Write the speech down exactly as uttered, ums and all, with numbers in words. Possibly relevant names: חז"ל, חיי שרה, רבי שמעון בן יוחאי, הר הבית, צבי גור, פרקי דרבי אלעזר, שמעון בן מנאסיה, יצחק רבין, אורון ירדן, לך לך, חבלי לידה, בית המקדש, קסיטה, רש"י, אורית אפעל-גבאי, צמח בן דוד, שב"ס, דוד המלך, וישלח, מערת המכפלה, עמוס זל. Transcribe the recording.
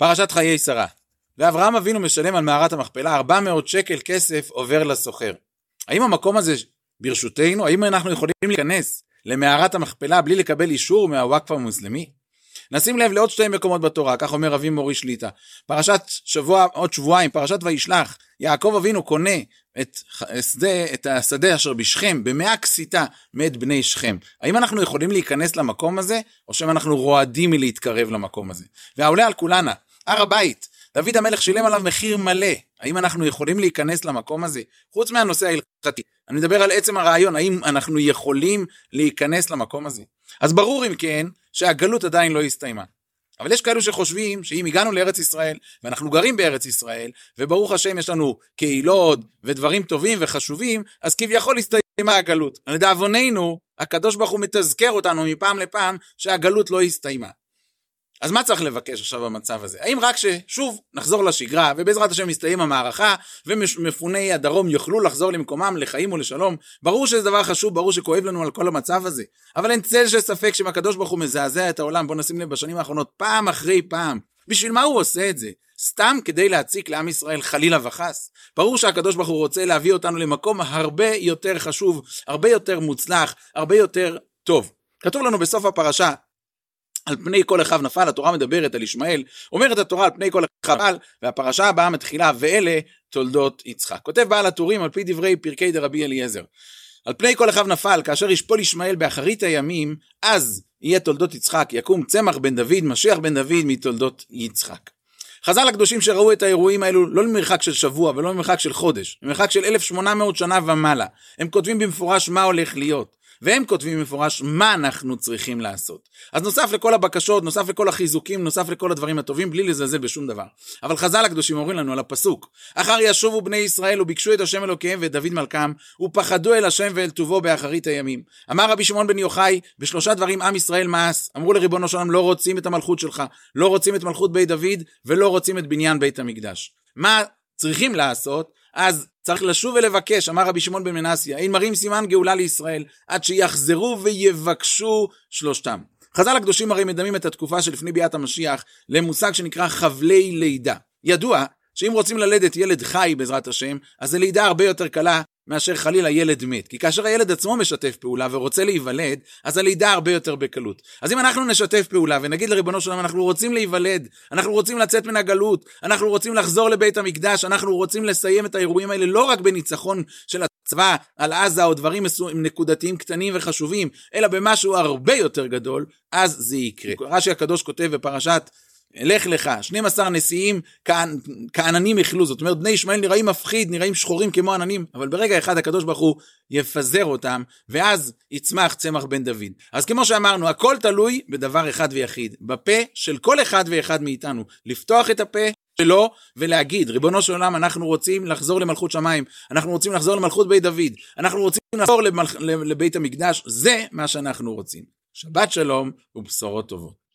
פרשת חיי שרה. ואברהם אבינו משלם על מערת המכפלה ארבע מאות שקל כסף עובר לסוחר. האם המקום הזה ברשותנו? האם אנחנו יכולים להיכנס למערת המכפלה בלי לקבל אישור מהוואקף המוסלמי? נשים לב לעוד שתי מקומות בתורה, כך אומר אבי מורי שליטה. פרשת שבוע, עוד שבועיים, פרשת וישלח, יעקב אבינו קונה את השדה, את השדה אשר בשכם, במאה קסיטה מאת בני שכם. האם אנחנו יכולים להיכנס למקום הזה, או שם אנחנו רועדים מלהתקרב למקום הזה? והעולה על כולנה, הר הבית, דוד המלך שילם עליו מחיר מלא. האם אנחנו יכולים להיכנס למקום הזה? חוץ מהנושא ההלכתי, אני מדבר על עצם הרעיון, האם אנחנו יכולים להיכנס למקום הזה? אז ברור אם כן, שהגלות עדיין לא הסתיימה. אבל יש כאלו שחושבים שאם הגענו לארץ ישראל, ואנחנו גרים בארץ ישראל, וברוך השם יש לנו קהילות ודברים טובים וחשובים, אז כביכול הסתיימה הגלות. לדאבוננו, הקדוש ברוך הוא מתזכר אותנו מפעם לפעם, שהגלות לא הסתיימה. אז מה צריך לבקש עכשיו במצב הזה? האם רק ששוב נחזור לשגרה, ובעזרת השם מסתיים המערכה, ומפוני הדרום יוכלו לחזור למקומם, לחיים ולשלום? ברור שזה דבר חשוב, ברור שכואב לנו על כל המצב הזה, אבל אין צל של ספק שמהקדוש ברוך הוא מזעזע את העולם. בוא נשים לב בשנים האחרונות, פעם אחרי פעם, בשביל מה הוא עושה את זה? סתם כדי להציק לעם ישראל, חלילה וחס? ברור שהקדוש ברוך הוא רוצה להביא אותנו למקום הרבה יותר חשוב, הרבה יותר מוצלח, הרבה יותר טוב. כתוב לנו בסוף הפרשה, על פני כל אחיו נפל. התורה מדברת על ישמעאל, אומרת התורה על פני כל אחיו נפל, והפרשה הבאה מתחילה, ואלה תולדות יצחק. כותב בעל הטורים על פי דברי פרקי דרבי אלעזר, על פני כל אחיו נפל, כאשר ישפול ישמעאל באחרית הימים, אז יהיה תולדות יצחק, יקום צמח בן דוד, משיח בן דוד מתולדות יצחק. חז"ל הקדושים שראו את האירועים האלו לא למרחק של שבוע ולא למרחק של חודש, למרחק של אלף ושמונה מאות שנה ומעלה, הם כותבים במפורש מה הולך להיות. והם כותבים מפורש מה אנחנו צריכים לעשות. אז נוסף לכל הבקשות, נוסף לכל החיזוקים, נוסף לכל הדברים הטובים, בלי לזלזל בשום דבר. אבל חז"ל הקדושים אומרים לנו על הפסוק, אחר ישובו בני ישראל וביקשו את השם אלוקיהם ואת דוד מלכם, ופחדו אל השם ואל טובו באחרית הימים. אמר רבי שמעון בן יוחאי, בשלושה דברים עם ישראל מאס, אמרו לריבונו של עולם, לא רוצים את המלכות שלך, לא רוצים את מלכות בית דוד, ולא רוצים את בניין בית המקדש. מה צריכים לעשות? אז צריך לשוב ולבקש. אמר רבי שמעון בן מנאסיה, אין מרים סימן גאולה לישראל, עד שיחזרו ויבקשו שלושתם. חז"ל הקדושים הרי מדמים את התקופה שלפני ביאת המשיח, למושג שנקרא חבלי לידה. ידוע שאם רוצים ללדת ילד חי בעזרת השם, אז זה לידה הרבה יותר קלה, מאשר חלילה ילד מת. כי כאשר הילד עצמו משתף פעולה ורוצה להיוולד, אז הלידה הרבה יותר בקלות. אז אם אנחנו נשתף פעולה ונגיד לריבונו של עולם, אנחנו רוצים להיוולד, אנחנו רוצים לצאת מן הגלות, אנחנו רוצים לחזור לבית המקדש, אנחנו רוצים לסיים את האירועים האלה לא רק בניצחון של הצבא על עזה או דברים נקודתיים קטנים וחשובים, אלא במשהו הרבה יותר גדול, אז זה יקרה. רש"י הקדוש כותב בפרשת לך לך, שנים עשר נשיאים כעננים יחלו, זאת אומרת בני ישמעאל נראים מפחיד, נראים שחורים כמו עננים, אבל ברגע אחד הקדוש ברוך הוא יפזר אותם, ואז יצמח צמח בן דוד. אז כמו שאמרנו, הכל תלוי בדבר אחד ויחיד, בפה של כל אחד ואחד מאיתנו, לפתוח את הפה שלו ולהגיד, ריבונו של עולם, אנחנו רוצים לחזור למלכות שמיים, אנחנו רוצים לחזור למלכות בית דוד, אנחנו רוצים לחזור למל... לבית המקדש, זה מה שאנחנו רוצים. שבת שלום ובשורות טובות.